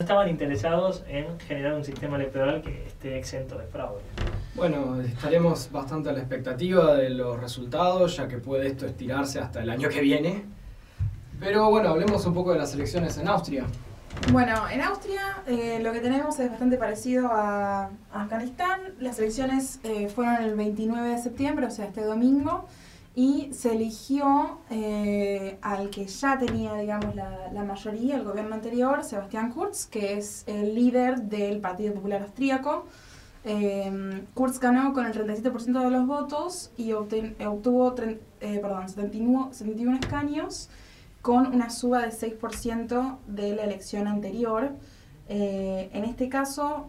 estaban interesados en generar un sistema electoral que esté exento de fraude. Bueno, estaremos bastante a la expectativa de los resultados, ya que puede esto estirarse hasta el año que viene. Pero bueno, hablemos un poco de las elecciones en Austria. Bueno, en Austria lo que tenemos es bastante parecido a Afganistán. Las elecciones fueron el 29 de septiembre, o sea, este domingo, y se eligió al que ya tenía, digamos, la mayoría, el gobierno anterior, Sebastián Kurz, que es el líder del Partido Popular Austríaco. Kurz ganó con el 37% de los votos y obtuvo 71 escaños, con una suba de 6% de la elección anterior. En este caso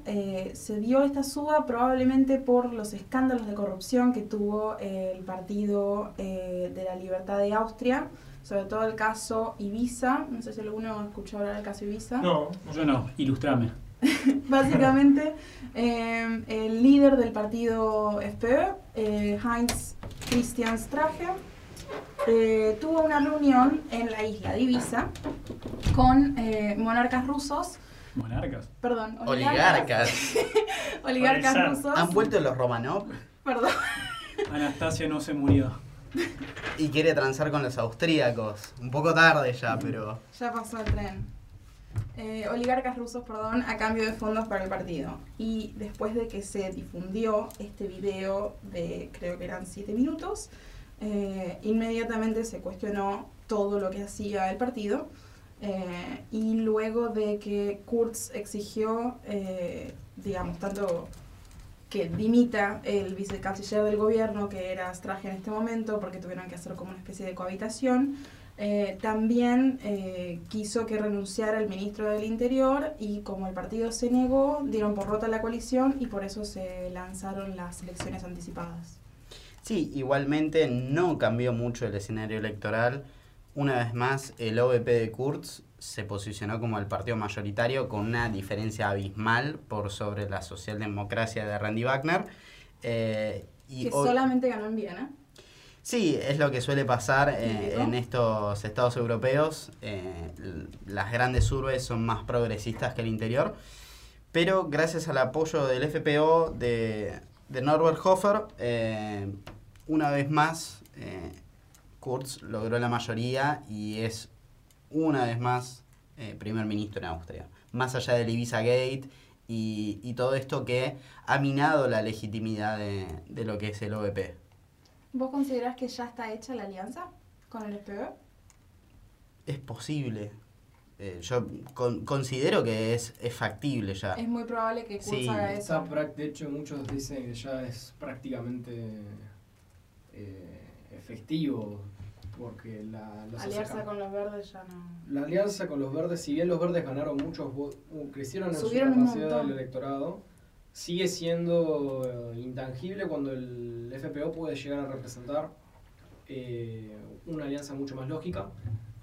se dio esta suba probablemente por los escándalos de corrupción que tuvo el Partido de la Libertad de Austria, sobre todo el caso Ibiza. No sé si alguno escuchó hablar del caso Ibiza. No, yo no, ilustrame. Básicamente, el líder del partido FPÖ, Heinz Christian Strache, tuvo una reunión en la isla de Ibiza con monarcas rusos. ¿Monarcas? Perdón, oligarcas. Oligarcas rusos. ¿Han vuelto los Romanov? Perdón. Anastasia no se murió. Y quiere transar con los austríacos. Un poco tarde ya, pero... Ya pasó el tren. Oligarcas rusos, perdón, a cambio de fondos para el partido. Y después de que se difundió este video de, creo que eran 7 minutos, inmediatamente se cuestionó todo lo que hacía el partido. Y luego de que Kurz exigió, digamos, tanto que dimita el vicecanciller del gobierno, que era Strache en este momento, porque tuvieron que hacer como una especie de cohabitación, también quiso que renunciara el ministro del Interior, y como el partido se negó, dieron por rota la coalición y por eso se lanzaron las elecciones anticipadas. Sí, igualmente no cambió mucho el escenario electoral. Una vez más, el ÖVP de Kurz se posicionó como el partido mayoritario, con una diferencia abismal por sobre la socialdemocracia de Randy Wagner. Que solamente ganó en Viena. Sí, es lo que suele pasar en estos estados europeos. Las grandes urbes son más progresistas que el interior. Pero gracias al apoyo del FPÖ de Norbert Hofer, una vez más... Kurz logró la mayoría y es una vez más primer ministro en Austria. Más allá del Ibiza Gate y todo esto que ha minado la legitimidad de lo que es el ÖVP. ¿Vos considerás que ya está hecha la alianza con el FPÖ? Es posible. Yo considero que es factible ya. Es muy probable que Kurz haga eso. De hecho, muchos dicen que ya es prácticamente... efectivo, porque la alianza con los verdes ya no... La alianza con los verdes, si bien los verdes ganaron muchos votos, crecieron en su capacidad del electorado, sigue siendo intangible cuando el FPÖ puede llegar a representar una alianza mucho más lógica,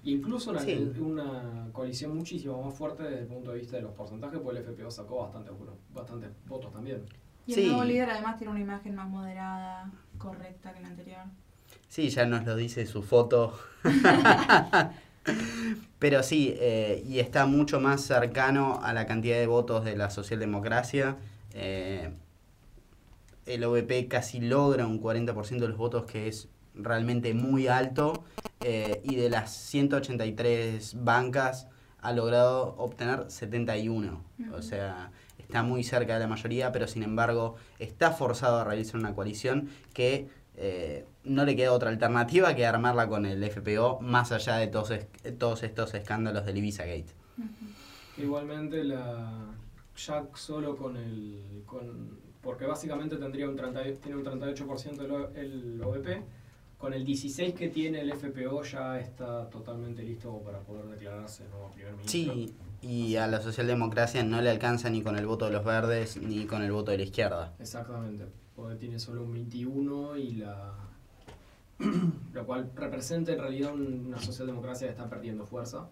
incluso una coalición muchísimo más fuerte desde el punto de vista de los porcentajes, porque el FPÖ sacó bastantes votos también. Y el nuevo líder además tiene una imagen más moderada, correcta que la anterior. Sí, ya nos lo dice su foto. Pero sí, y está mucho más cercano a la cantidad de votos de la socialdemocracia. El ÖVP casi logra un 40% de los votos, que es realmente muy alto. Y de las 183 bancas ha logrado obtener 71. O sea... Está muy cerca de la mayoría, pero sin embargo está forzado a realizar una coalición que no le queda otra alternativa que armarla con el FPÖ, más allá de todos estos escándalos del Ibiza Gate. Igualmente, ya solo con el... porque básicamente tiene un 38% el ÖVP, con el 16% que tiene el FPÖ ya está totalmente listo para poder declararse nuevo primer ministro. Sí. Y a la socialdemocracia no le alcanza ni con el voto de los verdes ni con el voto de la izquierda. Exactamente, porque tiene solo un 21, y lo cual representa en realidad una socialdemocracia que está perdiendo fuerza.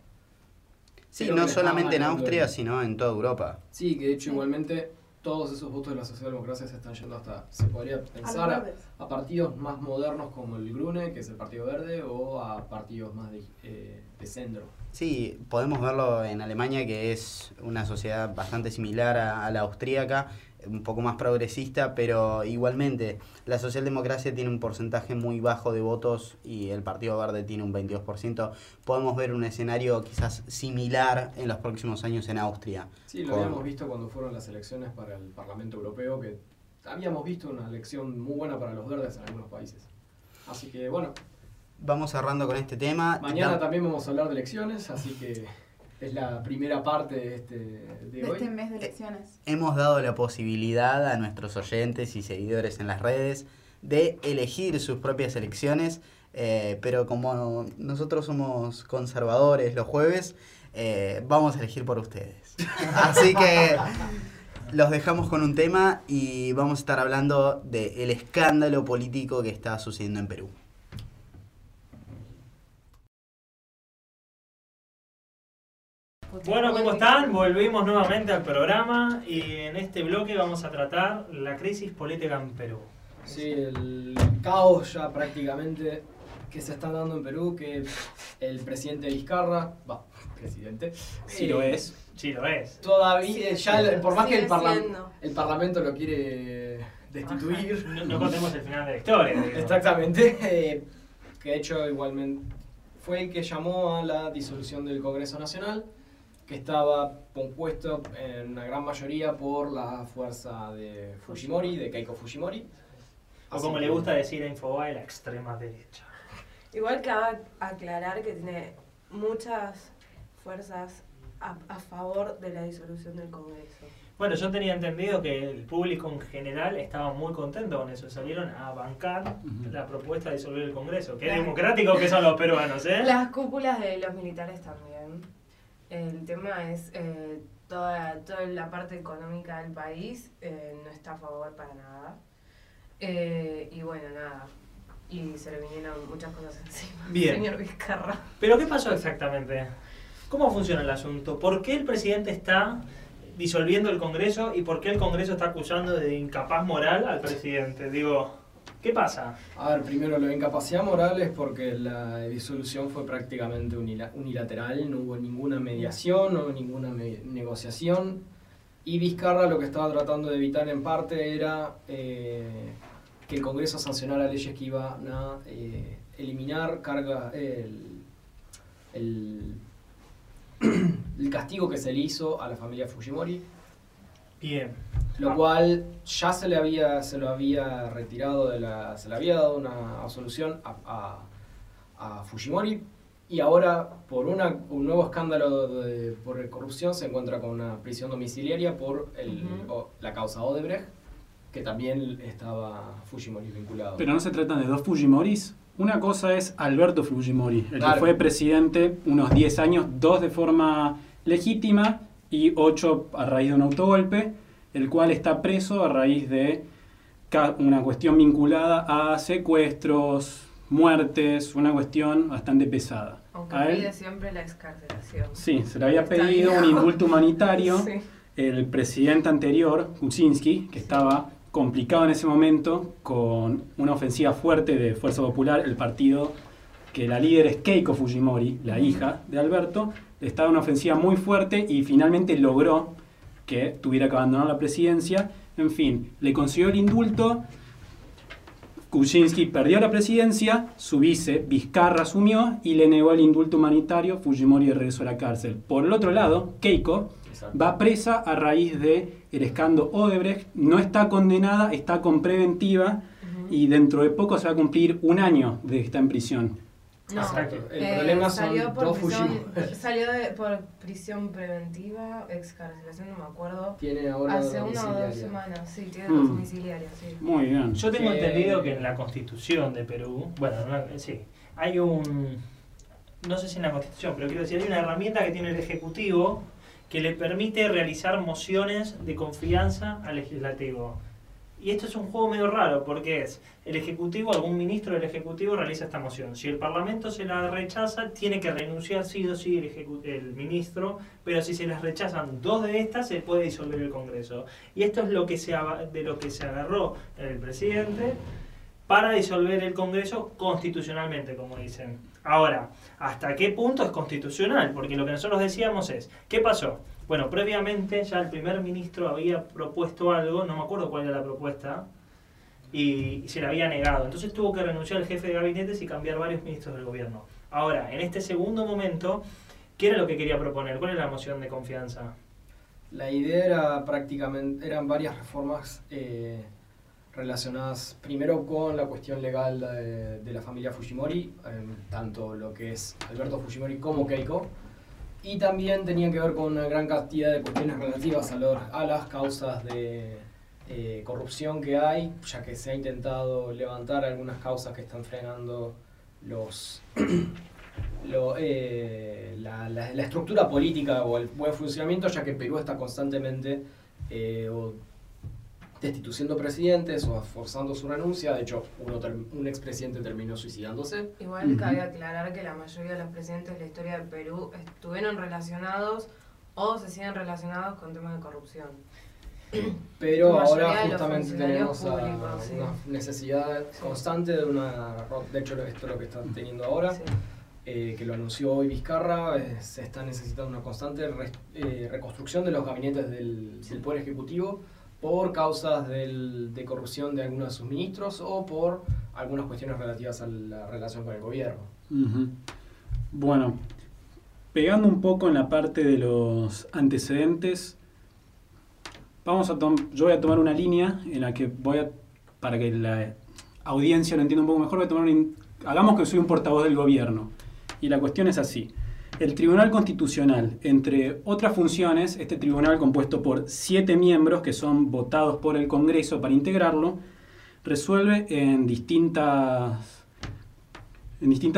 Sí, no solamente en Austria, sino en toda Europa. Sí, que de hecho igualmente todos esos votos de la socialdemocracia se están yendo hasta, se podría pensar, a partidos más modernos como el Grüne, que es el Partido Verde, o a partidos más de centro. Sí, podemos verlo en Alemania, que es una sociedad bastante similar a la austríaca, un poco más progresista, pero igualmente la socialdemocracia tiene un porcentaje muy bajo de votos y el Partido Verde tiene un 22%. Podemos ver un escenario quizás similar en los próximos años en Austria. Sí, lo habíamos visto cuando fueron las elecciones para el Parlamento Europeo, que habíamos visto una elección muy buena para los verdes en algunos países. Así que, bueno, vamos cerrando con este tema. Mañana también vamos a hablar de elecciones, así que es la primera parte de este mes de elecciones. Hemos dado la posibilidad a nuestros oyentes y seguidores en las redes de elegir sus propias elecciones, pero como nosotros somos conservadores los jueves, vamos a elegir por ustedes. Así que los dejamos con un tema y vamos a estar hablando del escándalo político que está sucediendo en Perú. Bueno, ¿cómo están? Volvimos nuevamente al programa y en este bloque vamos a tratar la crisis política en Perú. Sí, el caos ya prácticamente que se está dando en Perú, que el presidente Vizcarra, sí lo es. Todavía, ya por más que el Parlamento lo quiere destituir. No contemos el final de la historia. Exactamente, que de hecho igualmente fue el que llamó a la disolución del Congreso Nacional, que estaba compuesto en una gran mayoría por la fuerza de Fujimori, de Keiko Fujimori. O como le gusta decir a Infobae, la extrema derecha. Igual que aclarar que tiene muchas fuerzas a favor de la disolución del Congreso. Bueno, yo tenía entendido que el público en general estaba muy contento con eso. Salieron a bancar la propuesta de disolver el Congreso. Qué democrático que son los peruanos, ¿eh? Las cúpulas de los militares también. El tema es toda la parte económica del país no está a favor para nada. Y bueno, nada. Y se le vinieron muchas cosas encima. Bien. Señor Vizcarra. ¿Pero qué pasó exactamente? ¿Cómo funciona el asunto? ¿Por qué el presidente está disolviendo el Congreso y por qué el Congreso está acusando de incapaz moral al presidente? Digo, ¿qué pasa? A ver, primero, la incapacidad moral es porque la disolución fue prácticamente unilateral, no hubo ninguna mediación, no hubo ninguna negociación, y Vizcarra lo que estaba tratando de evitar en parte era que el Congreso sancionara leyes que iban a eliminar el castigo que se le hizo a la familia Fujimori. Bien. Lo cual ya se lo había retirado, se le había dado una absolución a Fujimori, y ahora por un nuevo escándalo por corrupción se encuentra con una prisión domiciliaria por la causa Odebrecht, que también estaba Fujimori vinculado. Pero no se tratan de dos Fujimoris. Una cosa es Alberto Fujimori, el que fue presidente unos 10 años, 2 de forma legítima y 8 a raíz de un autogolpe, el cual está preso a raíz de una cuestión vinculada a secuestros, muertes, una cuestión bastante pesada. Aunque pide siempre la excarcelación. Sí, se le había pedido un indulto humanitario. Sí. El presidente anterior, Kuczynski, que estaba complicado en ese momento con una ofensiva fuerte de Fuerza Popular, el partido que la líder es Keiko Fujimori, la hija de Alberto, estaba en una ofensiva muy fuerte y finalmente logró que tuviera que abandonar la presidencia. En fin, le consiguió el indulto, Kuczynski perdió la presidencia, su vice, Vizcarra, asumió y le negó el indulto humanitario, Fujimori regresó a la cárcel. Por el otro lado, Keiko va presa a raíz del escándalo Odebrecht, no está condenada, está con preventiva y dentro de poco se va a cumplir un año de que está en prisión. No, el problema salió por prisión preventiva, excarcelación, no me acuerdo. Tiene ahora hace 1 o 2 semanas, sí, tiene domiciliaria, sí. Muy bien. Yo tengo entendido que en la Constitución de Perú, bueno, sí, hay no sé si en la Constitución, pero quiero decir, hay una herramienta que tiene el Ejecutivo que le permite realizar mociones de confianza al Legislativo. Y esto es un juego medio raro, porque es el Ejecutivo, algún ministro del Ejecutivo realiza esta moción. Si el Parlamento se la rechaza, tiene que renunciar sí o sí el ministro, pero si se las rechazan dos de estas, se puede disolver el Congreso. Y esto es lo que de lo que se agarró el presidente para disolver el Congreso constitucionalmente, como dicen. Ahora, ¿hasta qué punto es constitucional? Porque lo que nosotros decíamos es, ¿qué pasó? Bueno, previamente ya el primer ministro había propuesto algo, no me acuerdo cuál era la propuesta, y se la había negado. Entonces tuvo que renunciar el jefe de gabinetes y cambiar varios ministros del gobierno. Ahora, en este segundo momento, ¿qué era lo que quería proponer? ¿Cuál era la moción de confianza? La idea era prácticamente, eran varias reformas relacionadas primero con la cuestión legal de la familia Fujimori, tanto lo que es Alberto Fujimori como Keiko, y también tenían que ver con una gran cantidad de cuestiones relativas a las causas de corrupción que hay, ya que se ha intentado levantar algunas causas que están frenando la estructura política o el buen funcionamiento, ya que Perú está constantemente destituyendo presidentes o forzando su renuncia. De hecho, un expresidente terminó suicidándose. Igual cabe aclarar que la mayoría de los presidentes de la historia de Perú estuvieron relacionados o se siguen relacionados con temas de corrupción. Pero ahora justamente tenemos una necesidad constante de una... De hecho, esto es lo que está teniendo ahora, que lo anunció hoy Vizcarra. Se está necesitando una constante reconstrucción de los gabinetes del Poder Ejecutivo, por causas de corrupción de algunos de sus ministros o por algunas cuestiones relativas a la relación con el gobierno. Bueno, pegando un poco en la parte de los antecedentes, yo voy a tomar una línea en la que para que la audiencia lo entienda un poco mejor, hagamos que soy un portavoz del gobierno. Y la cuestión es así. El Tribunal Constitucional, entre otras funciones, este tribunal compuesto por 7 miembros que son votados por el Congreso para integrarlo, resuelve en distintas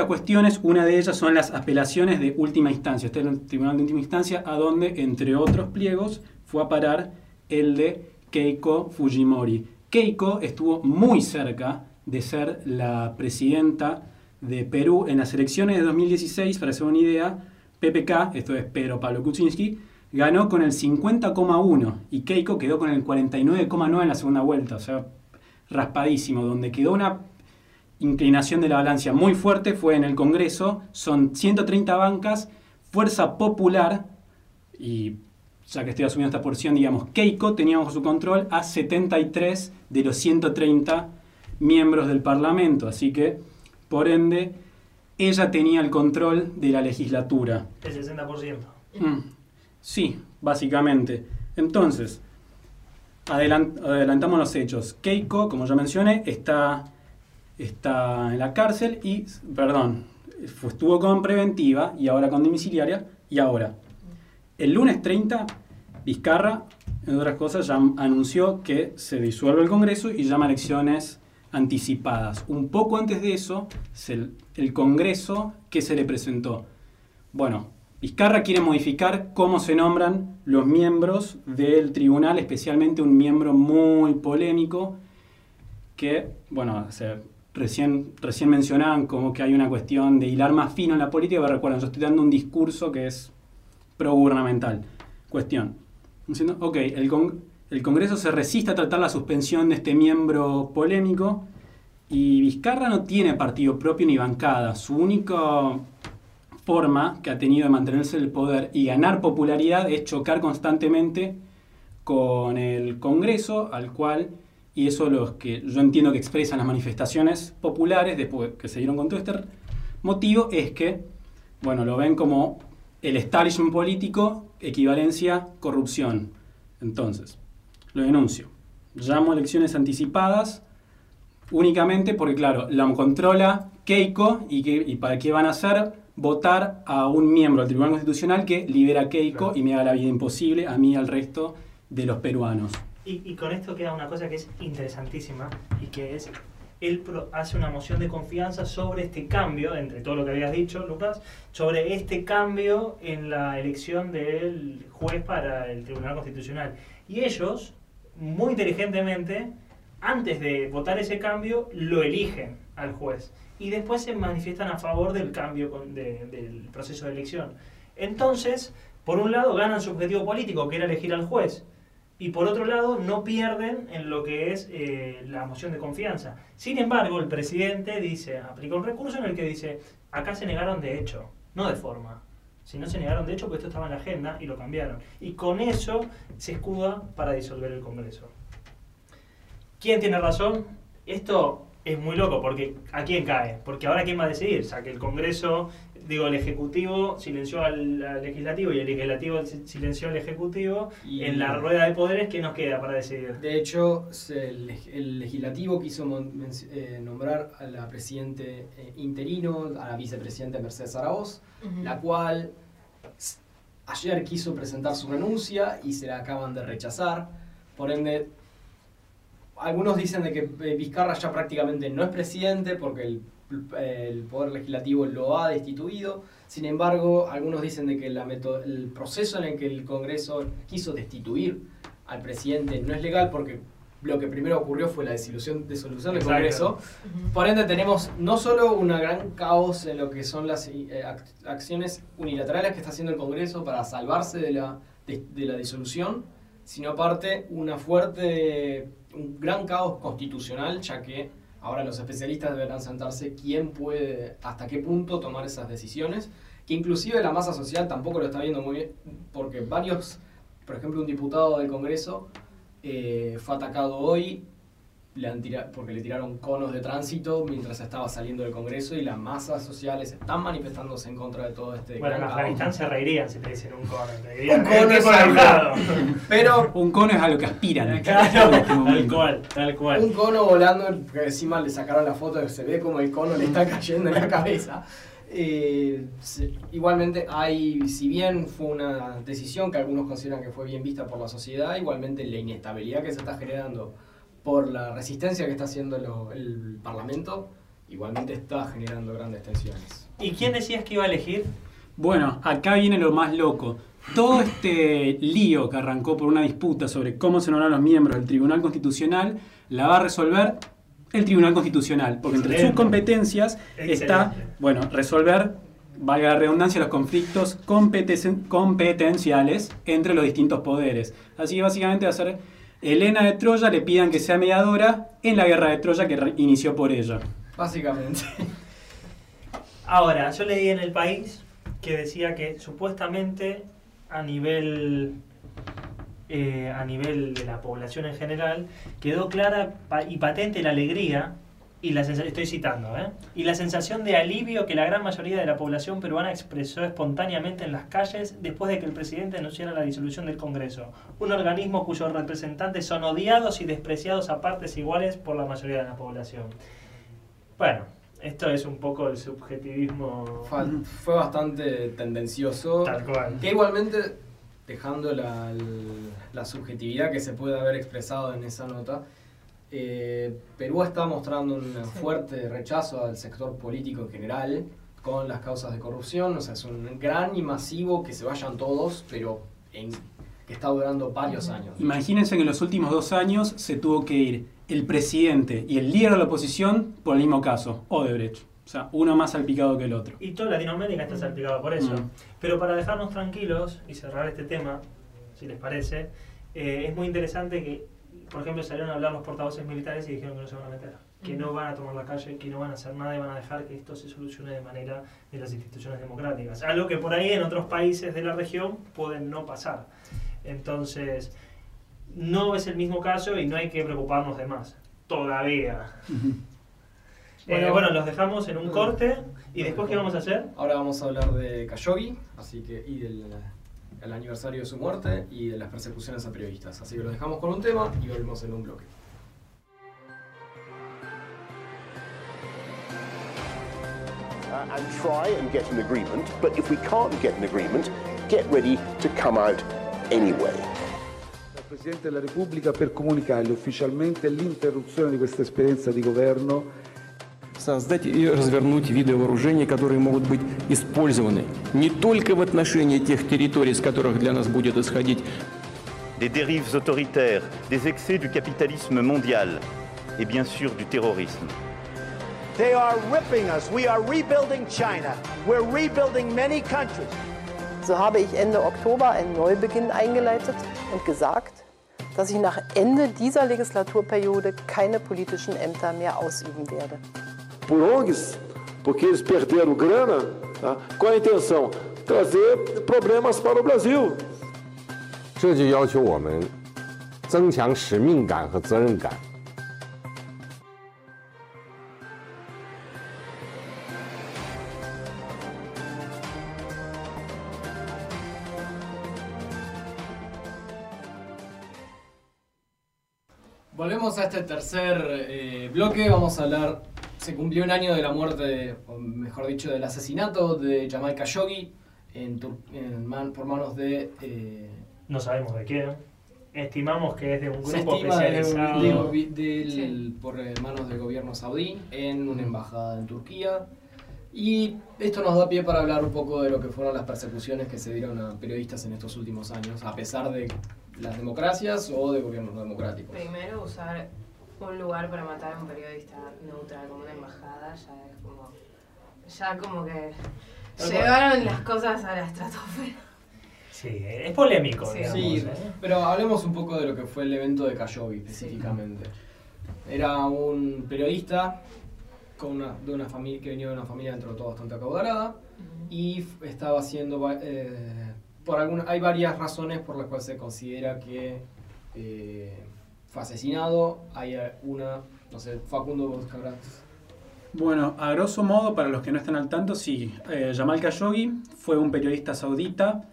cuestiones. Una de ellas son las apelaciones de última instancia. Este es el Tribunal de Última Instancia, a donde, entre otros pliegos, fue a parar el de Keiko Fujimori. Keiko estuvo muy cerca de ser la presidenta de Perú en las elecciones de 2016, para hacer una idea, PPK, esto es Pedro Pablo Kuczynski, ganó con el 50,1 y Keiko quedó con el 49,9 en la segunda vuelta, o sea, raspadísimo. Donde quedó una inclinación de la balanza muy fuerte fue en el Congreso, son 130 bancas, Fuerza Popular, y ya que estoy asumiendo esta porción, digamos, Keiko tenía bajo su control a 73 de los 130 miembros del Parlamento, así que por ende, ella tenía el control de la legislatura. El 60%. Sí, básicamente. Entonces, adelantamos los hechos. Keiko, como ya mencioné, está en la cárcel y, perdón, estuvo con preventiva y ahora con domiciliaria. Y ahora, el lunes 30, Vizcarra, entre otras cosas, ya anunció que se disuelve el Congreso y llama a elecciones anticipadas. Un poco antes de eso, el Congreso que se le presentó. Bueno, Vizcarra quiere modificar cómo se nombran los miembros del tribunal, especialmente un miembro muy polémico que, bueno, recién mencionaban como que hay una cuestión de hilar más fino en la política, pero recuerden, yo estoy dando un discurso que es progubernamental. Cuestión. Diciendo, ok, el Congreso se resiste a tratar la suspensión de este miembro polémico y Vizcarra no tiene partido propio ni bancada. Su única forma que ha tenido de mantenerse en el poder y ganar popularidad es chocar constantemente con el Congreso, al cual, y eso los que yo entiendo que expresan las manifestaciones populares después que se dieron con todo este motivo, es que, bueno, lo ven como el establishment político, equivalencia, corrupción. Entonces, lo denuncio. Llamo a elecciones anticipadas únicamente porque, claro, la controla Keiko y ¿para qué van a hacer? Votar a un miembro del Tribunal Constitucional que libera a Keiko, claro, y me haga la vida imposible a mí y al resto de los peruanos. Y con esto queda una cosa que es interesantísima y que es, él hace una moción de confianza sobre este cambio, entre todo lo que habías dicho, Lucas, sobre este cambio en la elección del juez para el Tribunal Constitucional. Y ellos, muy inteligentemente, antes de votar ese cambio, lo eligen al juez. Y después se manifiestan a favor del cambio del proceso de elección. Entonces, por un lado, ganan su objetivo político, que era elegir al juez. Y por otro lado, no pierden en lo que es la moción de confianza. Sin embargo, el presidente dice, aplica un recurso en el que dice, acá se negaron de hecho, no de forma. Si no se negaron de hecho, pues esto estaba en la agenda y lo cambiaron. Y con eso se escuda para disolver el Congreso. ¿Quién tiene razón? Esto es muy loco, porque ¿a quién cae? Porque ahora ¿quién va a decidir? O sea, que el Congreso, digo, el Ejecutivo silenció al Legislativo y el Legislativo silenció al Ejecutivo. Y en la rueda de poderes, ¿qué nos queda para decidir? De hecho, el Legislativo quiso nombrar a la presidente interino, a la vicepresidenta Mercedes Aráoz, la cual ayer quiso presentar su renuncia y se la acaban de rechazar. Por ende, algunos dicen de que Vizcarra ya prácticamente no es presidente porque el Poder Legislativo lo ha destituido. Sin embargo, algunos dicen de que el proceso en el que el Congreso quiso destituir al presidente no es legal porque lo que primero ocurrió fue la disolución del Congreso. Por ende, tenemos no solo un gran caos en lo que son las acciones unilaterales que está haciendo el Congreso para salvarse de la disolución, sino aparte un gran caos constitucional, ya que ahora los especialistas deberán sentarse quién puede, hasta qué punto tomar esas decisiones, que inclusive la masa social tampoco lo está viendo muy bien, porque varios, por ejemplo un diputado del Congreso fue atacado hoy porque le tiraron conos de tránsito mientras estaba saliendo del Congreso y las masas sociales están manifestándose en contra de todo este... Bueno, en Afganistán se reirían si te dicen un cono. Un cono es algo. Pero un cono es a lo que aspiran. Claro, tal cual, tal cual. Un cono volando, porque encima le sacaron la foto, se ve como el cono le está cayendo en la cabeza. Igualmente si bien fue una decisión que algunos consideran que fue bien vista por la sociedad, igualmente la inestabilidad que se está generando por la resistencia que está haciendo el Parlamento, igualmente está generando grandes tensiones. ¿Y quién decías que iba a elegir? Bueno, acá viene lo más loco. Todo este lío que arrancó por una disputa sobre cómo se nombran los miembros del Tribunal Constitucional, la va a resolver el Tribunal Constitucional, porque entre sus competencias está, bueno, resolver, valga la redundancia, los conflictos competenciales entre los distintos poderes. Así que básicamente va a ser Helena de Troya, le pidan que sea mediadora en la guerra de Troya que inició por ella. Básicamente. Ahora, yo leí en El País que decía que supuestamente a nivel de la población en general quedó clara y patente la alegría y la sensación, estoy citando, y la sensación de alivio que la gran mayoría de la población peruana expresó espontáneamente en las calles después de que el presidente anunciara la disolución del Congreso, un organismo cuyos representantes son odiados y despreciados a partes iguales por la mayoría de la población. Bueno, esto es un poco el subjetivismo. Fue bastante tendencioso. Tal cual. Que igualmente, dejando la subjetividad que se puede haber expresado en esa nota, Perú está mostrando un fuerte rechazo al sector político en general con las causas de corrupción. O sea, es un gran y masivo que se vayan todos, pero que está durando varios años. Imagínense que en los últimos 2 años se tuvo que ir el presidente y el líder de la oposición por el mismo caso, Odebrecht. O sea, uno más salpicado que el otro. Y toda Latinoamérica está salpicada por eso. Pero para dejarnos tranquilos y cerrar este tema, si les parece, es muy interesante que, por ejemplo, salieron a hablar los portavoces militares y dijeron que no se van a meter, que no van a tomar la calle, que no van a hacer nada y van a dejar que esto se solucione de manera de las instituciones democráticas. Algo que por ahí en otros países de la región pueden no pasar. Entonces, no es el mismo caso y no hay que preocuparnos de más. Todavía. Bueno, los dejamos en un corte y después ¿qué vamos a hacer? Ahora vamos a hablar de Khashoggi, así que el aniversario de su muerte y de las persecuciones a periodistas. Así que los dejamos con un tema y volvemos en un bloque. And try and get an agreement, but if we can't get an agreement, get ready to come out anyway. Al Presidente della Repubblica per comunicargli ufficialmente l'interruzione di questa esperienza di governo. Создать и развернуть виды вооружений, которые могут быть использованы не только в отношении тех территорий, с которых для нас будет исходить. Des dérives autoritaires, des excès du capitalisme mondial. et bien sûr du terrorisme. They are ripping us. We are rebuilding China. We're rebuilding many countries. So habe ich Ende Oktober einen Neubeginn eingeleitet und gesagt, dass ich nach Ende dieser Legislaturperiode keine politischen Ämter mehr ausüben werde. Por ONGs, porque eles perderam grana, tá? Qual a intenção? Trazer problemas para o Brasil. 这就要求我们增强使命感和责任感。 Volvemos a este tercer bloque. Vamos a hablar. Se cumplió un año de la muerte, o mejor dicho, del asesinato de Jamal Khashoggi por manos de. No sabemos de quién. Estimamos que es de un grupo especializado. Por manos del gobierno saudí en una embajada en Turquía. Y esto nos da pie para hablar un poco de lo que fueron las persecuciones que se dieron a periodistas en estos últimos años, a pesar de las democracias o de gobiernos no democráticos. Primero, usar un lugar para matar a un periodista neutral como una embajada ya como que llevaron las cosas a la estratosfera. Sí, es polémico. Sí, digamos, sí, pero hablemos un poco de lo que fue el evento de Khashoggi específicamente. Sí. Era un periodista con de una familia que venía de una familia dentro de todo bastante acaudalada y estaba haciendo hay varias razones por las cuales se considera que fue asesinado. Hay una, no sé, Facundo, vos que habrás. Bueno, a grosso modo, para los que no están al tanto, sí, Jamal Khashoggi fue un periodista saudita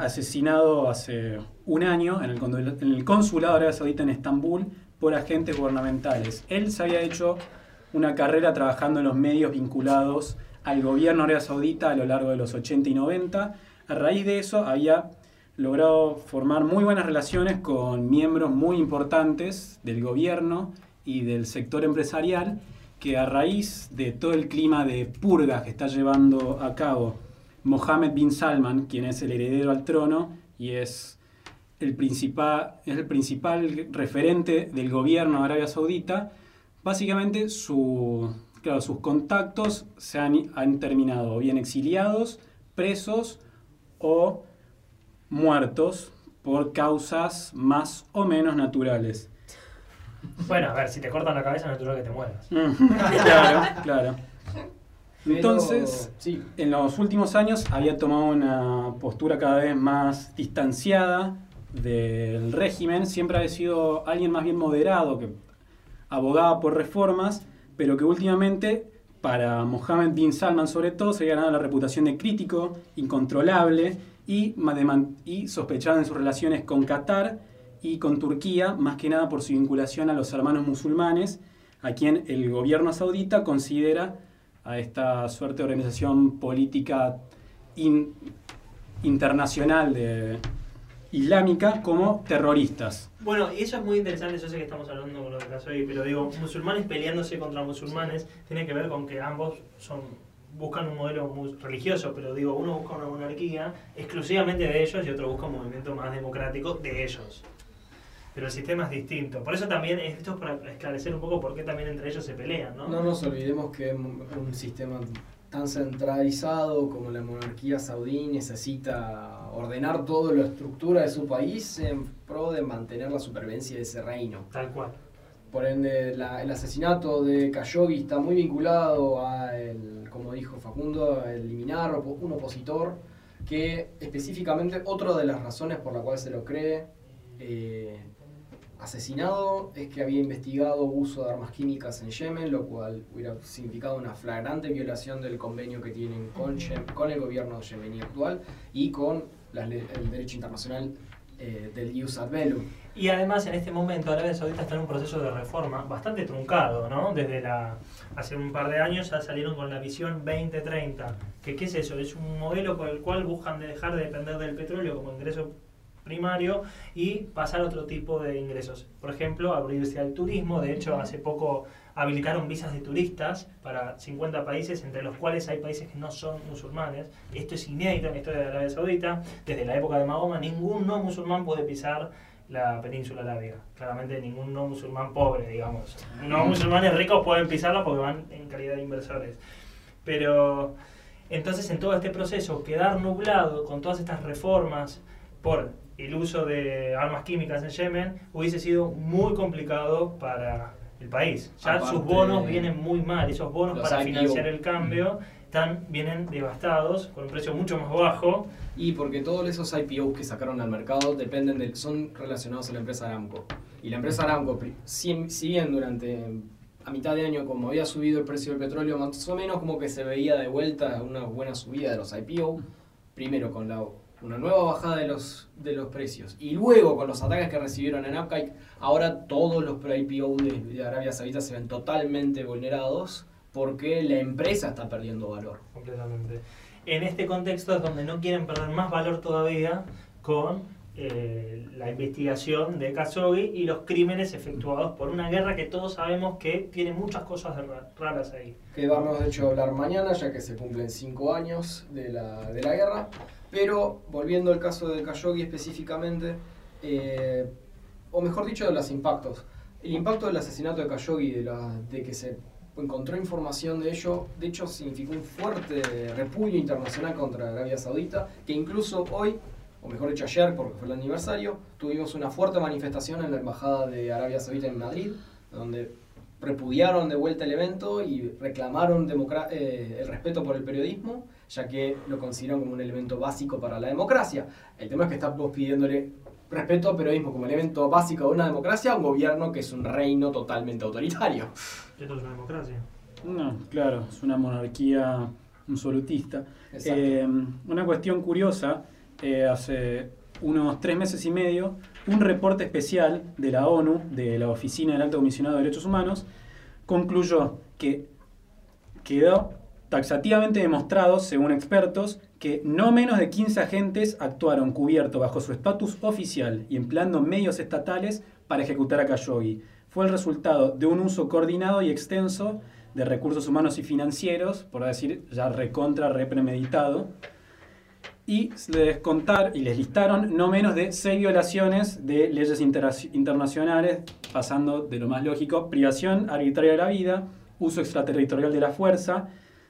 asesinado hace un año en el consulado de Arabia Saudita en Estambul por agentes gubernamentales. Él se había hecho una carrera trabajando en los medios vinculados al gobierno de Arabia Saudita a lo largo de los 80 y 90. A raíz de eso había logrado formar muy buenas relaciones con miembros muy importantes del gobierno y del sector empresarial, que a raíz de todo el clima de purgas que está llevando a cabo Mohammed bin Salman, quien es el heredero al trono y es el principal referente del gobierno de Arabia Saudita, básicamente sus contactos se han terminado bien exiliados, presos o muertos por causas más o menos naturales. Bueno, a ver, si te cortan la cabeza, natural que te mueras. Claro, claro. Entonces, pero, sí, en los últimos años había tomado una postura cada vez más distanciada del régimen. Siempre había sido alguien más bien moderado, que abogaba por reformas, pero que últimamente, para Mohammed bin Salman sobre todo, se había ganado la reputación de crítico, incontrolable y sospechado en sus relaciones con Qatar y con Turquía, más que nada por su vinculación a los hermanos musulmanes, a quien el gobierno saudita considera a esta suerte de organización política internacional islámica como terroristas. Bueno, y eso es muy interesante. Yo sé que estamos hablando de lo de Khashoggi, pero digo, musulmanes peleándose contra musulmanes tiene que ver con que ambos buscan un modelo muy religioso, pero digo, uno busca una monarquía exclusivamente de ellos y otro busca un movimiento más democrático de ellos. Pero el sistema es distinto. Por eso también, esto es para esclarecer un poco por qué también entre ellos se pelean, ¿no? No nos olvidemos que un sistema tan centralizado como la monarquía saudí necesita ordenar toda la estructura de su país en pro de mantener la supervivencia de ese reino. Tal cual. Por ende, el asesinato de Khashoggi está muy vinculado a, como dijo Facundo, a eliminar un opositor, que específicamente otra de las razones por la cual se lo cree asesinado es que había investigado uso de armas químicas en Yemen, lo cual hubiera significado una flagrante violación del convenio que tienen con el gobierno yemení actual y con el derecho internacional del Jus ad Bellum. Y además, en este momento Arabia Saudita está en un proceso de reforma bastante truncado, ¿no? Desde hace un par de años ya salieron con la visión 2030, que ¿qué es eso? Es un modelo por el cual buscan dejar de depender del petróleo como ingreso primario y pasar a otro tipo de ingresos. Por ejemplo, abrirse al turismo. De hecho, hace poco habilitaron visas de turistas para 50 países, entre los cuales hay países que no son musulmanes. Esto es inédito en la historia de Arabia Saudita. Desde la época de Mahoma, ningún no musulmán puede pisar la península arábiga. Claramente ningún no musulmán pobre, digamos. No musulmanes ricos pueden pisarla porque van en calidad de inversores. Pero entonces en todo este proceso quedar nublado con todas estas reformas por el uso de armas químicas en Yemen hubiese sido muy complicado para el país. Ya aparte, sus bonos vienen muy mal, esos bonos para financiar el cambio vienen devastados, con un precio mucho más bajo. Y porque todos esos IPOs que sacaron al mercado dependen de, son relacionados a la empresa Aramco. Y la empresa Aramco, si bien durante a mitad de año, como había subido el precio del petróleo, más o menos como que se veía de vuelta una buena subida de los IPO, primero con una nueva bajada de los precios y luego con los ataques que recibieron en Upcike, ahora todos los IPO de Arabia Saudita se ven totalmente vulnerados, porque la empresa está perdiendo valor. Completamente. En este contexto es donde no quieren perder más valor todavía con la investigación de Khashoggi y los crímenes efectuados por una guerra que todos sabemos que tiene muchas cosas raras ahí. Que vamos de hecho a hablar mañana, ya que se cumplen 5 años de la guerra. Pero volviendo al caso de Khashoggi específicamente, o mejor dicho de los impactos. El impacto del asesinato de Khashoggi, de que se encontró información de ello, de hecho significó un fuerte repudio internacional contra Arabia Saudita, que incluso hoy, o mejor dicho ayer, porque fue el aniversario, tuvimos una fuerte manifestación en la Embajada de Arabia Saudita en Madrid, donde repudiaron de vuelta el evento y reclamaron el respeto por el periodismo, ya que lo consideran como un elemento básico para la democracia. El tema es que estamos pidiéndole respeto al periodismo como elemento básico de una democracia a un gobierno que es un reino totalmente autoritario. ¿Esto es una democracia? No, claro, es una monarquía absolutista. Una cuestión curiosa, hace unos 3 meses y medio, un reporte especial de la ONU, de la Oficina del Alto Comisionado de Derechos Humanos, concluyó que quedó taxativamente demostrado, según expertos, que no menos de 15 agentes actuaron cubiertos bajo su estatus oficial y empleando medios estatales para ejecutar a Khashoggi. Fue el resultado de un uso coordinado y extenso de recursos humanos y financieros, por decir, ya recontra, repremeditado, y les listaron no menos de 6 violaciones de leyes internacionales, pasando de lo más lógico, privación arbitraria de la vida, uso extraterritorial de la fuerza,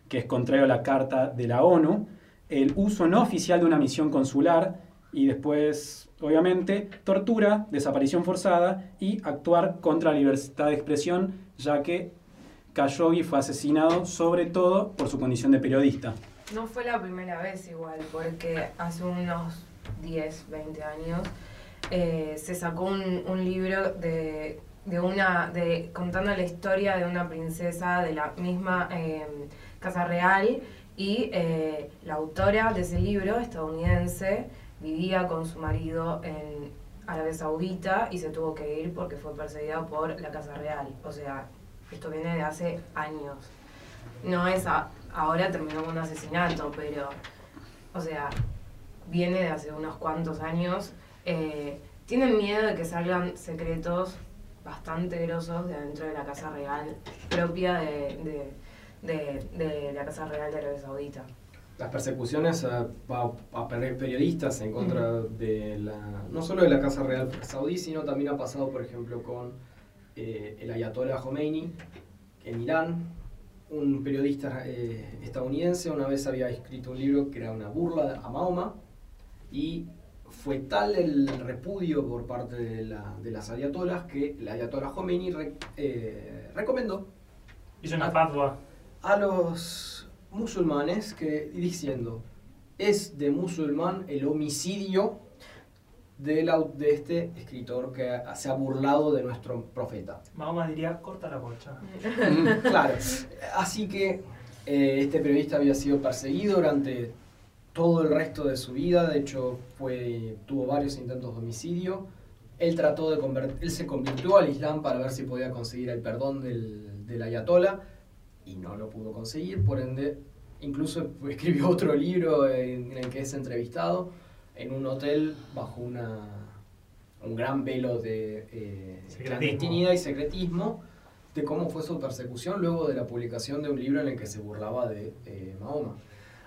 que es contrario a la Carta de la ONU, el uso no oficial de una misión consular y después, obviamente, tortura, desaparición forzada y actuar contra la libertad de expresión, ya que Khashoggi fue asesinado sobre todo por su condición de periodista. No fue la primera vez igual, porque hace unos 10, 20 años se sacó un libro contando la historia de una princesa de la misma Casa Real, y la autora de ese libro, estadounidense, vivía con su marido en Arabia Saudita y se tuvo que ir porque fue perseguida por la Casa Real. O sea, esto viene de hace años. No es ahora terminó con un asesinato, pero, o sea, viene de hace unos cuantos años. Tienen miedo de que salgan secretos bastante grosos de adentro de la Casa Real, propia de la Casa Real de Arabia Saudita. Las persecuciones a periodistas en contra no solo de la Casa Real Saudí, sino también ha pasado, por ejemplo, con el Ayatollah Khomeini en Irán. Un periodista estadounidense una vez había escrito un libro que era una burla a Mahoma, y fue tal el repudio por parte de las ayatolas que el Ayatollah Khomeini recomendó hizo una fatwa a los musulmanes, diciendo: es de musulmán el homicidio de este escritor que se ha burlado de nuestro profeta. Mahoma diría: corta la bocha. Claro. Así que este periodista había sido perseguido durante todo el resto de su vida. De hecho, tuvo varios intentos de homicidio. Él se convirtió al Islam para ver si podía conseguir el perdón del ayatolá, y no lo pudo conseguir. Por ende, incluso escribió otro libro en el que es entrevistado en un hotel bajo un gran velo de clandestinidad y secretismo, de cómo fue su persecución luego de la publicación de un libro en el que se burlaba de Mahoma.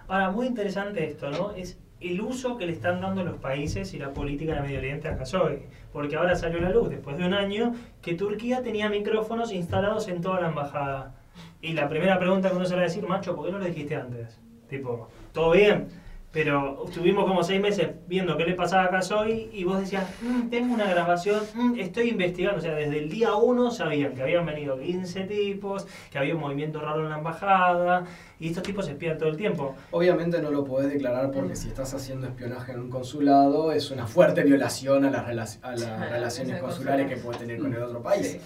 Ahora, muy interesante esto, ¿no? Es el uso que le están dando los países y la política de Medio Oriente a Khashoggi, porque ahora salió a la luz, después de un año, que Turquía tenía micrófonos instalados en toda la embajada. Y la primera pregunta que uno se va a decir, macho, ¿por qué no lo dijiste antes? Tipo, todo bien, pero estuvimos como 6 meses viendo qué le pasaba a Khashoggi y vos decías, tengo una grabación, estoy investigando. O sea, desde el día 1 sabían que habían venido 15 tipos, que había un movimiento raro en la embajada, y estos tipos espían todo el tiempo. Obviamente no lo podés declarar porque si estás haciendo espionaje en un consulado es una fuerte violación a las relaciones consulares que puedes tener con el otro país. Sí.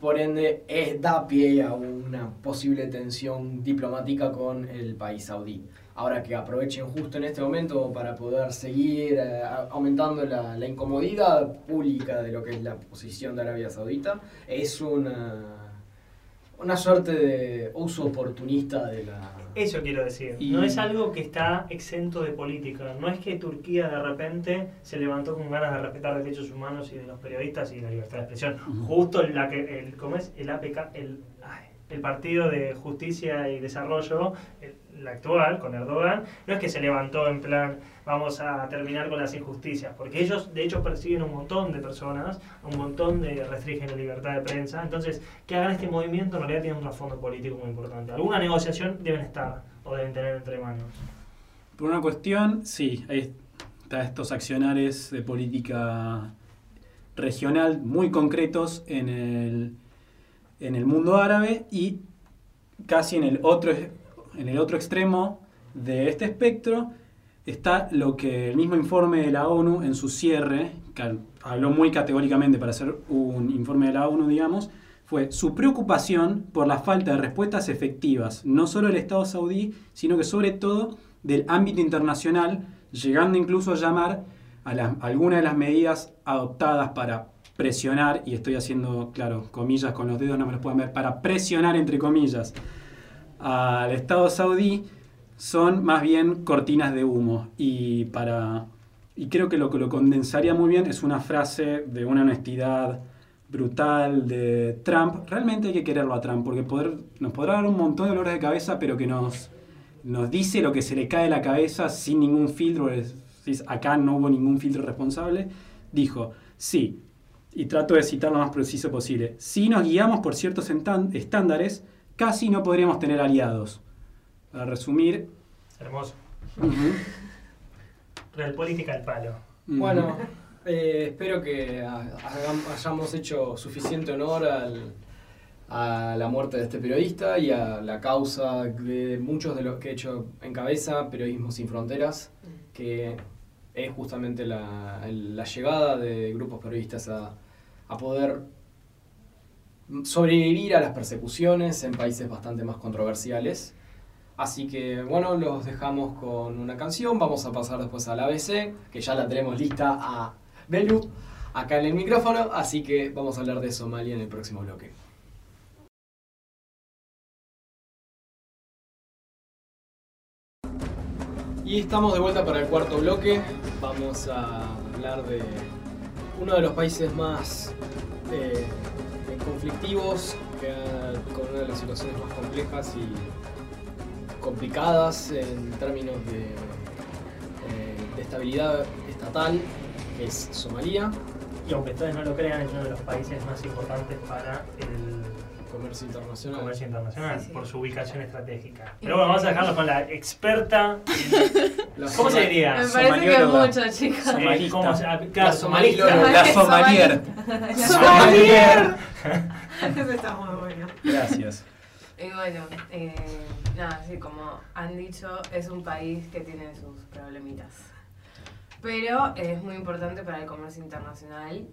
Por ende, da pie a una posible tensión diplomática con el país saudí. Ahora, que aprovechen justo en este momento para poder seguir aumentando la incomodidad pública de lo que es la posición de Arabia Saudita, es una suerte de uso oportunista de la... Eso quiero decir. Y... no es algo que está exento de política. No es que Turquía de repente se levantó con ganas de respetar derechos humanos y de los periodistas y de la libertad de expresión. Justo la que... ¿cómo es? El APK... el Partido de Justicia y Desarrollo, el actual, con Erdogan, no es que se levantó en plan, vamos a terminar con las injusticias, porque ellos de hecho persiguen un montón de personas, un montón de restringen la libertad de prensa, entonces que hagan este movimiento en realidad tiene un trasfondo político muy importante. Alguna negociación deben estar o deben tener entre manos. Por una cuestión, sí, ahí está estos accionarios de política regional muy concretos en el mundo árabe, y casi en el otro extremo de este espectro está lo que el mismo informe de la ONU en su cierre, que habló muy categóricamente para hacer un informe de la ONU, digamos, fue su preocupación por la falta de respuestas efectivas, no solo del Estado saudí, sino que sobre todo del ámbito internacional, llegando incluso a llamar a algunas de las medidas adoptadas para presionar, y estoy haciendo, claro, comillas con los dedos, no me los pueden ver, para presionar, entre comillas, al Estado saudí, son más bien cortinas de humo. Y creo que lo que lo condensaría muy bien es una frase de una honestidad brutal de Trump. Realmente hay que quererlo a Trump, porque nos podrá dar un montón de dolores de cabeza, pero que nos dice lo que se le cae de la cabeza sin ningún filtro. Acá no hubo ningún filtro responsable. Dijo, sí, y trato de citar lo más preciso posible, si nos guiamos por ciertos estándares, casi no podríamos tener aliados. Para resumir... Hermoso. Real política al palo. Bueno, espero que hayamos hecho suficiente honor a la muerte de este periodista y a la causa de muchos de los que he hecho en cabeza, Periodismo Sin Fronteras, que es justamente la llegada de grupos periodistas a poder sobrevivir a las persecuciones en países bastante más controversiales. Así que, bueno, los dejamos con una canción. Vamos a pasar después a la ABC, que ya la tenemos lista a Belu, acá en el micrófono. Así que vamos a hablar de Somalia en el próximo bloque. Y estamos de vuelta para el cuarto bloque. Vamos a hablar de uno de los países más... conflictivos, con una de las situaciones más complejas y complicadas en términos de estabilidad estatal, que es Somalia. Y aunque ustedes no lo crean, es uno de los países más importantes para el comercio internacional. Sí, sí. Por su ubicación estratégica. Pero bueno, vamos a dejarlo con la experta. ¿Cómo se diría? Me parece que es mucho, chicos. La somalista. La somalier. Eso está muy bueno. Gracias. Y bueno, nada, sí, como han dicho, es un país que tiene sus problemitas. Pero es muy importante para el comercio internacional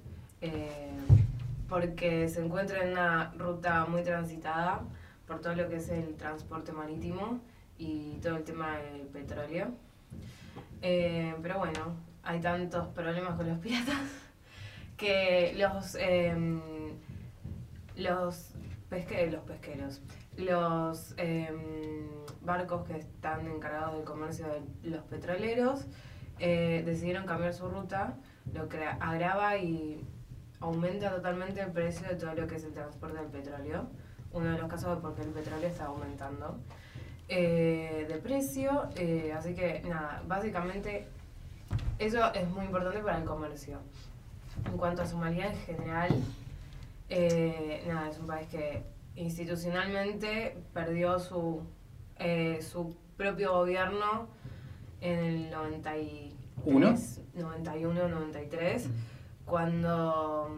porque se encuentra en una ruta muy transitada por todo lo que es el transporte marítimo y todo el tema del petróleo. Pero bueno, hay tantos problemas con los piratas que los barcos que están encargados del comercio de los petroleros decidieron cambiar su ruta, lo que agrava y aumenta totalmente el precio de todo lo que es el transporte del petróleo. Uno de los casos es porque el petróleo está aumentando. de precio, así que nada, básicamente eso es muy importante para el comercio. En cuanto a Somalia en general, nada, es un país que institucionalmente perdió su propio gobierno en el 91-93, cuando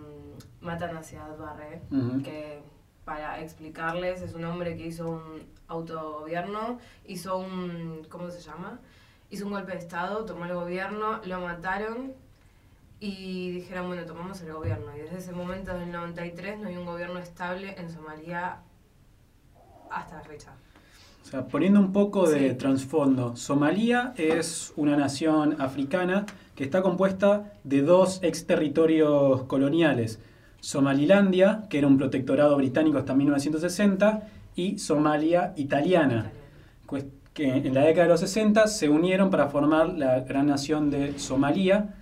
matan a Siad Barre, que para explicarles es un hombre que hizo un autogobierno, hizo un, ¿cómo se llama? Hizo un golpe de estado, tomó el gobierno, lo mataron y dijeron, bueno, tomamos el gobierno. Y desde ese momento, desde el 93, no hay un gobierno estable en Somalia hasta la fecha. O sea, poniendo un poco de trasfondo, Somalia es una nación africana que está compuesta de dos exterritorios coloniales. Somalilandia, que era un protectorado británico hasta 1960, y Somalia italiana, que en la década de los 60 se unieron para formar la gran nación de Somalia.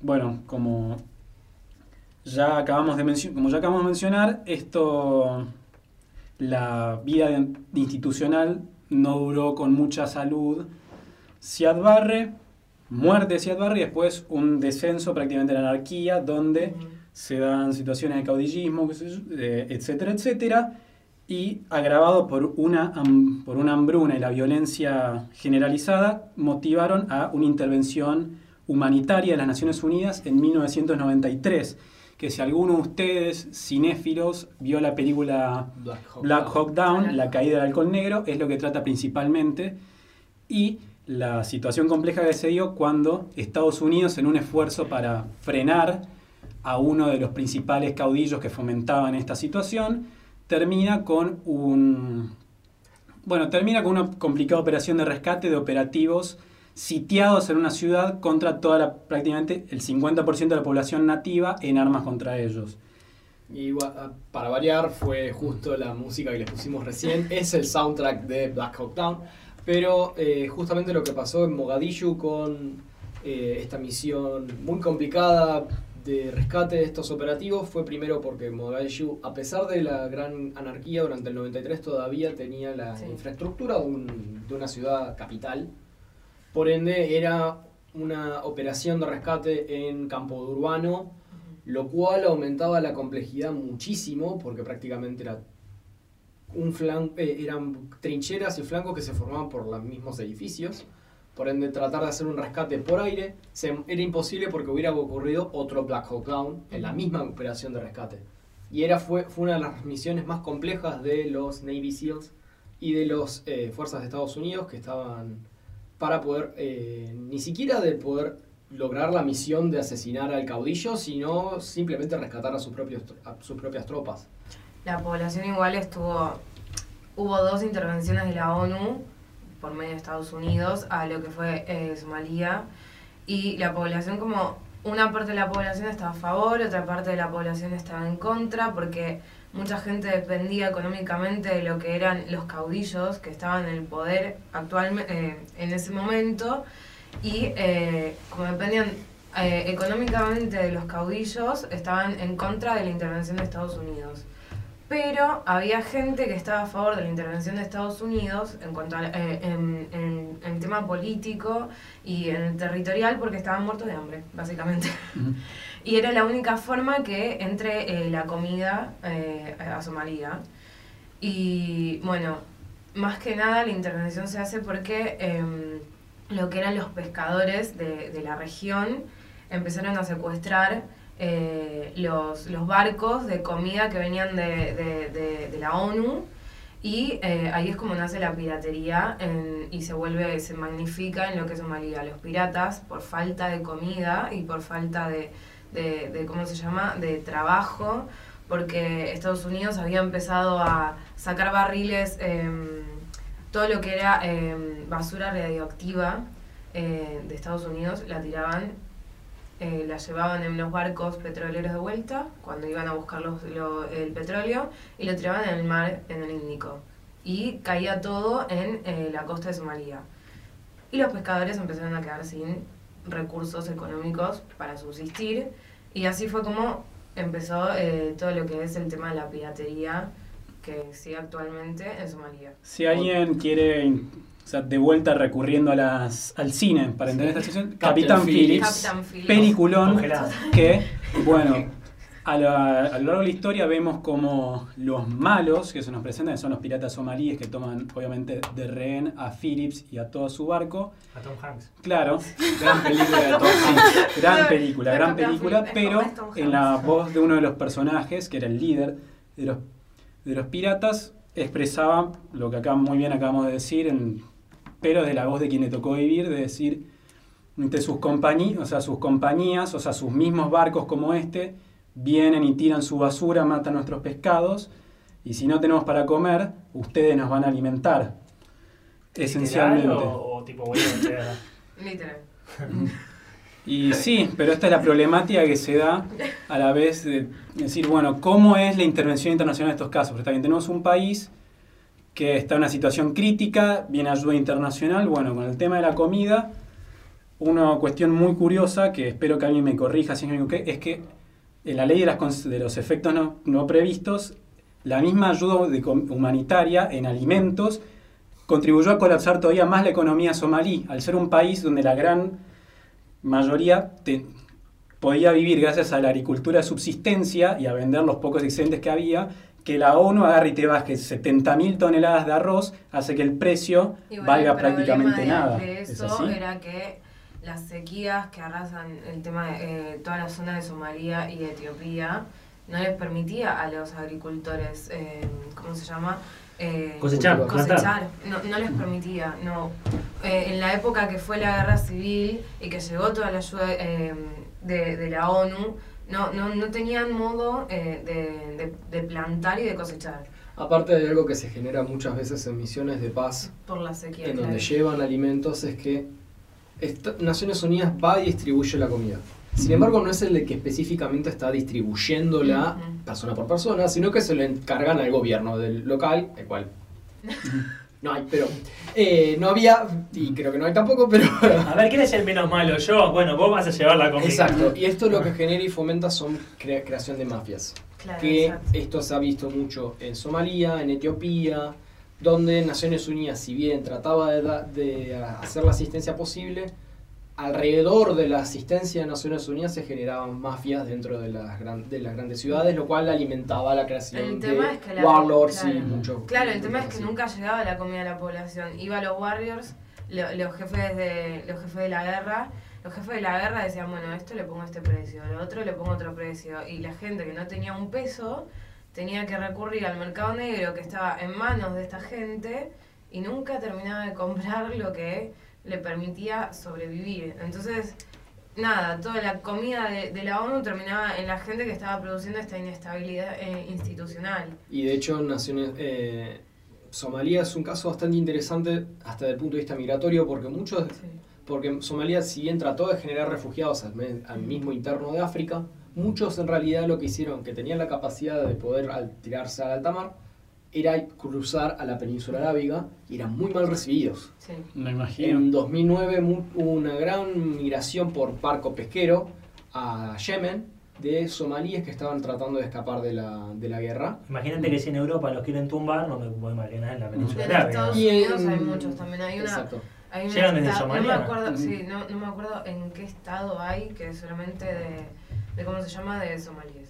Bueno, como ya acabamos de mencionar, la vida institucional no duró con mucha salud. Siad Barre, muerte de Siad Barre, y después un descenso prácticamente de la anarquía, donde se dan situaciones de caudillismo, etcétera, etcétera, y agravado por una hambruna y la violencia generalizada, motivaron a una intervención humanitaria de las Naciones Unidas en 1993, que si alguno de ustedes, cinéfilos, vio la película Black Hawk Down, La caída del halcón negro, es lo que trata principalmente, y la situación compleja que se dio cuando Estados Unidos, en un esfuerzo para frenar a uno de los principales caudillos que fomentaban esta situación, termina con una complicada operación de rescate de operativos sitiados en una ciudad contra prácticamente el 50% de la población nativa en armas contra ellos. Y para variar, fue justo la música que les pusimos recién, es el soundtrack de Black Hawk Down, pero justamente lo que pasó en Mogadishu con esta misión muy complicada de rescate de estos operativos fue primero porque Mogadishu, a pesar de la gran anarquía durante el 93, todavía tenía la infraestructura de una ciudad capital. Por ende, era una operación de rescate en campo urbano, lo cual aumentaba la complejidad muchísimo, porque prácticamente eran trincheras y flancos que se formaban por los mismos edificios. Por ende, tratar de hacer un rescate por aire era imposible porque hubiera ocurrido otro Black Hawk Down en la misma operación de rescate. Y fue una de las misiones más complejas de los Navy SEALs y de las fuerzas de Estados Unidos que estaban para poder, ni siquiera de poder lograr la misión de asesinar al caudillo, sino simplemente rescatar a sus propias tropas. La población igual hubo dos intervenciones de la ONU por medio de Estados Unidos a lo que fue Somalia, y la población, como una parte de la población estaba a favor, otra parte de la población estaba en contra, porque mucha gente dependía económicamente de lo que eran los caudillos que estaban en el poder en ese momento, y como dependían económicamente de los caudillos, estaban en contra de la intervención de Estados Unidos. Pero había gente que estaba a favor de la intervención de Estados Unidos en cuanto a, en el tema político y en el territorial, porque estaban muertos de hambre, básicamente. Y era la única forma que entre la comida a Somalia. Y bueno, más que nada la intervención se hace porque lo que eran los pescadores de la región empezaron a secuestrar los barcos de comida que venían de la ONU, y ahí es como nace la piratería y se magnifica en lo que es Somalia. Los piratas, por falta de comida y por falta de trabajo, porque Estados Unidos había empezado a sacar barriles, todo lo que era basura radioactiva de Estados Unidos la tiraban. La llevaban en los barcos petroleros de vuelta, cuando iban a buscar el petróleo, y lo tiraban en el mar, en el Índico. Y caía todo en la costa de Somalia. Y los pescadores empezaron a quedar sin recursos económicos para subsistir, y así fue como empezó todo lo que es el tema de la piratería que sigue actualmente en Somalia. Si alguien quiere, o sea, de vuelta recurriendo a al cine para entender esta situación, Capitán Phillips, peliculón que, bueno, a lo largo de la historia vemos como los malos que se nos presentan son los piratas somalíes que toman, obviamente, de rehén a Phillips y a todo su barco. A Tom Hanks. Claro, gran película de Tom Hanks. Gran película, pero en la voz de uno de los personajes, que era el líder de los piratas, expresaba lo que acá muy bien acabamos de decir, pero de la voz de quien le tocó vivir, de decir, entre sus compañías, o sea, sus mismos barcos como este, vienen y tiran su basura, matan nuestros pescados, y si no tenemos para comer, ustedes nos van a alimentar. Esencialmente. O tipo, bueno, literal. Y sí, pero esta es la problemática que se da a la vez de decir, bueno, ¿cómo es la intervención internacional en estos casos? Porque también tenemos un país que está en una situación crítica, viene ayuda internacional, bueno, con el tema de la comida, una cuestión muy curiosa, que espero que alguien me corrija, si no, es que en la ley de los efectos no previstos, la misma ayuda humanitaria en alimentos contribuyó a colapsar todavía más la economía somalí, al ser un país donde la gran mayoría podía vivir gracias a la agricultura de subsistencia y a vender los pocos excedentes que había, que la ONU agarre y te baje 70.000 toneladas de arroz, hace que el precio valga prácticamente nada. Eso era que las sequías que arrasan el tema de toda la zona de Somalia y de Etiopía no les permitía a los agricultores, cosechar. No les permitía, no. En la época que fue la guerra civil y que llegó toda la ayuda de la ONU, no tenían modo de plantar y de cosechar. Aparte de algo que se genera muchas veces en misiones de paz, por la sequía, en donde llevan alimentos, es que Naciones Unidas va y distribuye la comida. Sin embargo, no es el de que específicamente está distribuyéndola persona por persona, sino que se lo encargan al gobierno del local, el cual no hay, pero no había, y creo que no hay tampoco, pero... A ver, ¿quién es el menos malo? Yo, bueno, vos vas a llevar la comida. Exacto, y esto lo que genera y fomenta son creación de mafias. Claro, que exacto. Esto se ha visto mucho en Somalia, en Etiopía, donde Naciones Unidas, si bien trataba de hacer la asistencia posible, alrededor de la asistencia de Naciones Unidas se generaban mafias dentro de las grandes ciudades, lo cual alimentaba la creación de warlords, claro, y muchos. Claro, el tema es que nunca llegaba la comida a la población. Iba a los warriors, los jefes de la guerra decían, bueno, esto le pongo este precio, lo otro le pongo otro precio, y la gente que no tenía un peso tenía que recurrir al mercado negro que estaba en manos de esta gente y nunca terminaba de comprar lo que le permitía sobrevivir. Entonces, nada, toda la comida de la ONU terminaba en la gente que estaba produciendo esta inestabilidad institucional. Y de hecho, Somalia es un caso bastante interesante hasta desde el punto de vista migratorio, porque porque Somalia, si bien trató de generar refugiados al mismo interno de África, muchos en realidad lo que hicieron, que tenían la capacidad de poder tirarse al alta mar, era cruzar a la península arábiga y eran muy mal recibidos. Sí. Me imagino. En 2009 hubo una gran migración por barco pesquero a Yemen de somalíes que estaban tratando de escapar de la guerra. Imagínate que si en Europa los quieren tumbar, no me puedo imaginar en la península arábiga. En Estados Unidos hay muchos también. Exacto. Hay una llegan desde Somalia. No me acuerdo en qué estado hay, que solamente de ¿cómo se llama? De somalíes.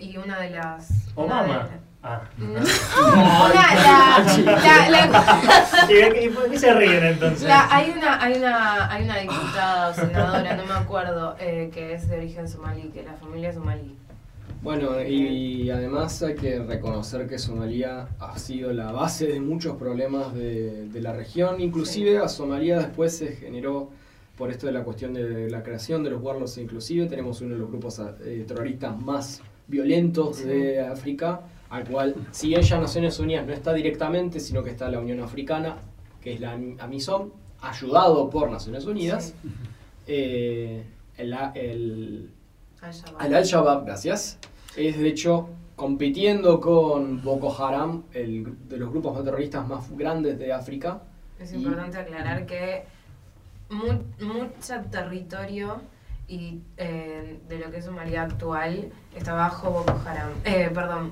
Y una de las... ¿Qué se ríen entonces? Hay una diputada o senadora, no me acuerdo, que es de origen somalí, que la familia es somalí. Bueno, y además hay que reconocer que Somalia ha sido la base de muchos problemas de la región. Inclusive a Somalia después se generó, por esto de la cuestión de la creación de los warlords, inclusive tenemos uno de los grupos terroristas más violentos de África, al cual, si ella Naciones Unidas no está directamente, sino que está la Unión Africana, que es la AMISOM, ayudado por Naciones Unidas, el Al-Shabaab, gracias, es de hecho compitiendo con Boko Haram, de los grupos terroristas más grandes de África. Es importante aclarar que mucho territorio y de lo que es Somalia actual está bajo Boko Haram,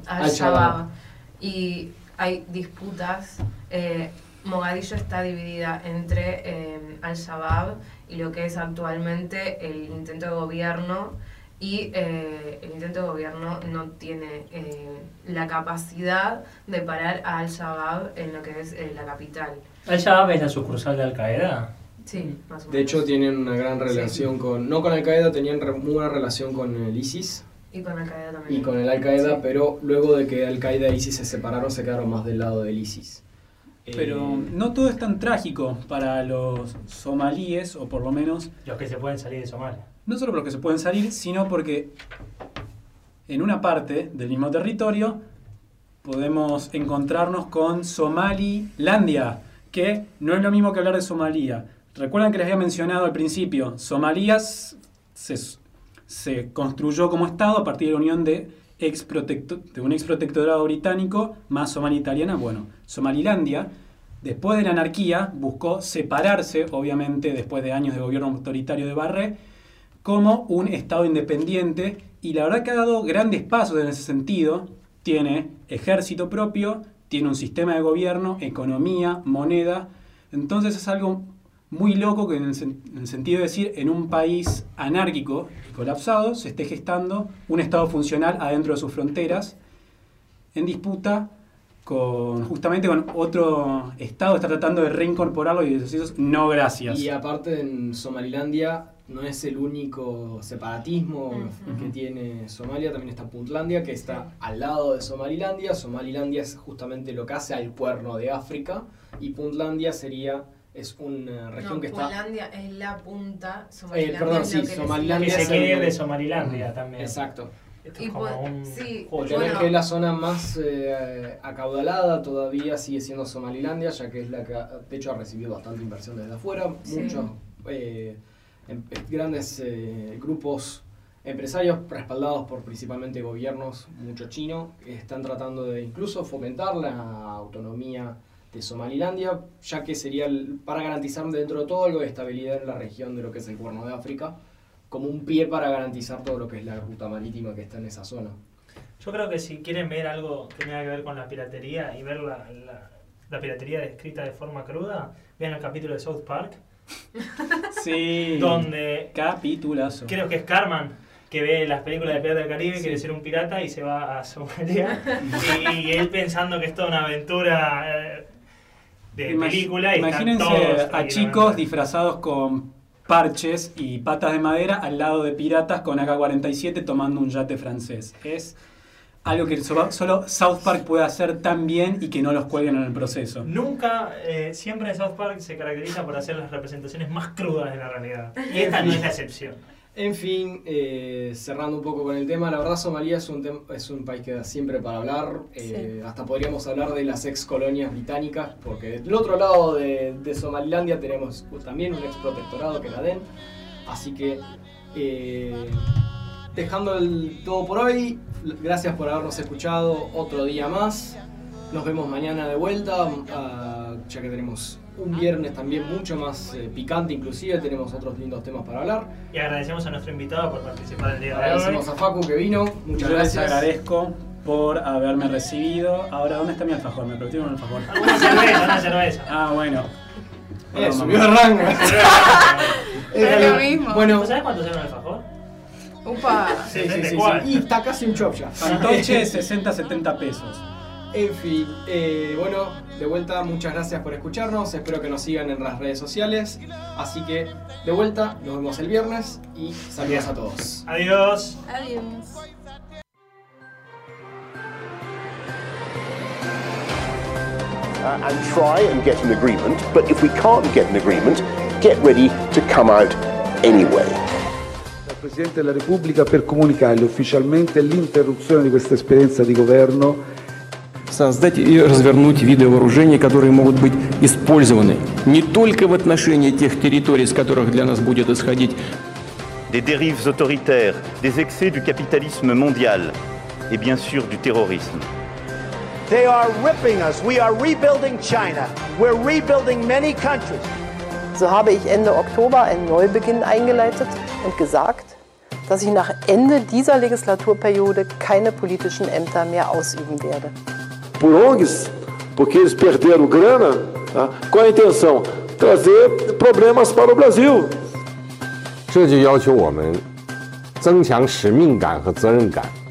Al-Shabaab. y hay disputas. Mogadillo está dividida entre Al-Shabaab y lo que es actualmente el intento de gobierno, y el intento de gobierno no tiene la capacidad de parar a Al-Shabaab en lo que es la capital. ¿Al-Shabaab es la sucursal de Al-Qaeda? Sí, más o menos. De hecho tienen una gran relación, sí, con, no con Al-Qaeda, tenían muy buena relación con el ISIS. Y con Al-Qaeda también. Y con el Al-Qaeda, sí, pero luego de que Al-Qaeda e ISIS se separaron, se quedaron más del lado del ISIS. Pero no todo es tan trágico para los somalíes, o por lo menos los que se pueden salir de Somalia. No solo por los que se pueden salir, sino porque en una parte del mismo territorio podemos encontrarnos con Somalilandia, que no es lo mismo que hablar de Somalia. Recuerdan que les había mencionado al principio, Somalia se construyó como Estado a partir de la unión de un exprotectorado británico más Somalia italiana. Bueno, Somalilandia, después de la anarquía, buscó separarse, obviamente después de años de gobierno autoritario de Barre, como un Estado independiente, y la verdad que ha dado grandes pasos en ese sentido. Tiene ejército propio, tiene un sistema de gobierno, economía, moneda. Entonces es algo muy loco que, en el sentido de decir, en un país anárquico y colapsado se esté gestando un Estado funcional adentro de sus fronteras, en disputa justamente con otro Estado que está tratando de reincorporarlo, y eso no, gracias. Y aparte, en Somalilandia no es el único separatismo que tiene Somalia, también está Puntlandia, que está al lado de Somalilandia. Somalilandia es justamente lo que hace al cuerno de África, y Puntlandia sería... Es una región que Puntlandia está... es la punta, Somalilandia perdón, es lo sí, que Somalilandia es el... quiere ir de Somalilandia también. Exacto. Esto es como un... sí, bueno, que es la zona más acaudalada, todavía sigue siendo Somalilandia, ya que es la que, de hecho, ha recibido bastante inversión desde afuera. Sí. Muchos grandes grupos empresarios respaldados por principalmente gobiernos, mucho chino, están tratando de incluso fomentar la autonomía de Somalilandia, ya que sería para garantizar dentro de todo algo de estabilidad en la región de lo que es el Cuerno de África, como un pie para garantizar todo lo que es la ruta marítima que está en esa zona. Yo creo que si quieren ver algo que tenga que ver con la piratería y ver la piratería descrita de forma cruda, vean el capítulo de South Park. Sí, donde capitulazo. Creo que es Cartman, que ve las películas de Piratas del Caribe, sí, quiere ser un pirata y se va a Somalia. Y él pensando que es toda una aventura... de película. Imagínense a chicos disfrazados con parches y patas de madera al lado de piratas con AK-47 tomando un yate francés. Es algo que solo South Park puede hacer tan bien, y que no los cuelguen en el proceso. Nunca, siempre South Park se caracteriza por hacer las representaciones más crudas de la realidad. Y esta no es la excepción. En fin, cerrando un poco con el tema, la verdad Somalia es un país que da siempre para hablar, sí, hasta podríamos hablar de las ex colonias británicas, porque del otro lado de Somalilandia tenemos también un ex protectorado, que es la DEN, así que dejando todo por hoy, gracias por habernos escuchado otro día más, nos vemos mañana de vuelta, ya que tenemos... un viernes también mucho más picante, inclusive tenemos otros lindos temas para hablar. Y agradecemos a nuestro invitado por participar el día de hoy. Agradecemos a Facu que vino, muchas gracias. Yo les agradezco por haberme recibido. Ahora, ¿dónde está mi alfajor? Me prometieron un alfajor. Una cerveza. Ah, bueno. Subió de rango. Es lo mismo. Bueno, ¿sabes cuánto sale un alfajor? Upa. Sí. Y está casi un chop ya. Fantoche, 60, 70 pesos. En fin, bueno, de vuelta, muchas gracias por escucharnos, espero que nos sigan en las redes sociales, así que de vuelta, nos vemos el viernes y saludos a todos. Adiós. Adiós. And try and get an agreement, but if we can't get an agreement, get ready to come out anyway. Al Presidente della Repubblica per comunicargli ufficialmente l'interruzione di questa esperienza di governo. Создать и развернуть виды вооружений, которые могут быть использованы не только в отношении тех территорий, с которых для нас будет исходить. Des dérives autoritaires, des excès du capitalisme mondial et bien sûr du terrorisme. They are ripping us. We are rebuilding China. We're rebuilding many countries. So habe ich Ende Oktober einen Neubeginn eingeleitet und gesagt, dass ich nach Ende dieser Legislaturperiode keine politischen Ämter mehr ausüben werde. por ONGs, porque eles perderam grana, tá? Qual a intenção? Trazer problemas para o Brasil. 这就要求我们增强使命感和责任感。